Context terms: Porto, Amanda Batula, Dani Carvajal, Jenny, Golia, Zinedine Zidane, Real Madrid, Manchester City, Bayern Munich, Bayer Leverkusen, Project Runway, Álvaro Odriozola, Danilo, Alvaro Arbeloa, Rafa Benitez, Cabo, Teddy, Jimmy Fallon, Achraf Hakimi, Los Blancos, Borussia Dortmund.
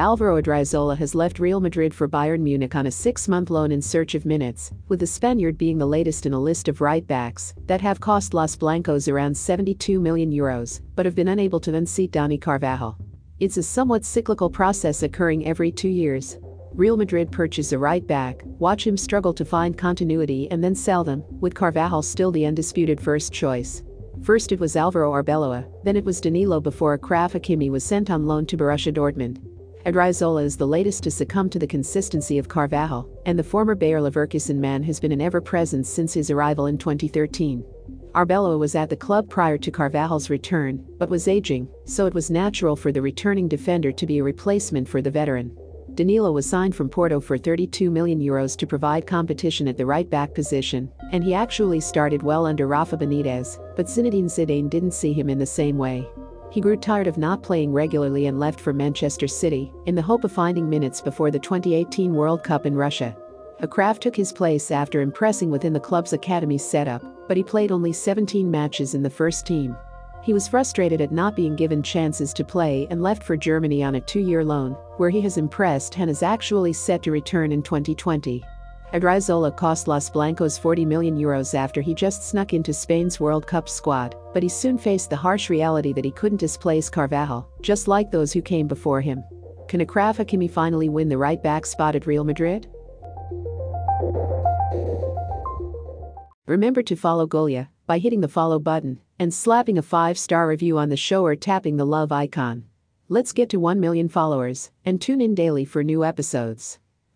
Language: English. Álvaro Odriozola has left Real Madrid for Bayern Munich on a 6-month loan in search of minutes, with the Spaniard being the latest in a list of right-backs that have cost Los Blancos around €72 million, but have been unable to unseat Dani Carvajal. It's a somewhat cyclical process occurring every 2 years. Real Madrid purchase a right-back, watch him struggle to find continuity and then sell them, with Carvajal still the undisputed first choice. First it was Alvaro Arbeloa, then it was Danilo before Achraf Hakimi was sent on loan to Borussia Dortmund. Odriozola is the latest to succumb to the consistency of Carvajal, and the former Bayer Leverkusen man has been an ever-presence since his arrival in 2013. Arbeloa was at the club prior to Carvajal's return, but was aging, so it was natural for the returning defender to be a replacement for the veteran. Danilo was signed from Porto for €32 million to provide competition at the right-back position, and he actually started well under Rafa Benitez, but Zinedine Zidane didn't see him in the same way. He grew tired of not playing regularly and left for Manchester City, in the hope of finding minutes before the 2018 World Cup in Russia. Achraf took his place after impressing within the club's academy setup, but he played only 17 matches in the first team. He was frustrated at not being given chances to play and left for Germany on a 2-year loan, where he has impressed and is actually set to return in 2020. Odriozola cost Los Blancos €40 million after he just snuck into Spain's World Cup squad, but he soon faced the harsh reality that he couldn't displace Carvajal, just like those who came before him. Can Achraf Hakimi finally win the right-back spot at Real Madrid? Remember to follow Golia by hitting the follow button and slapping a 5-star review on the show or tapping the love icon. Let's get to 1 million followers and tune in daily for new episodes.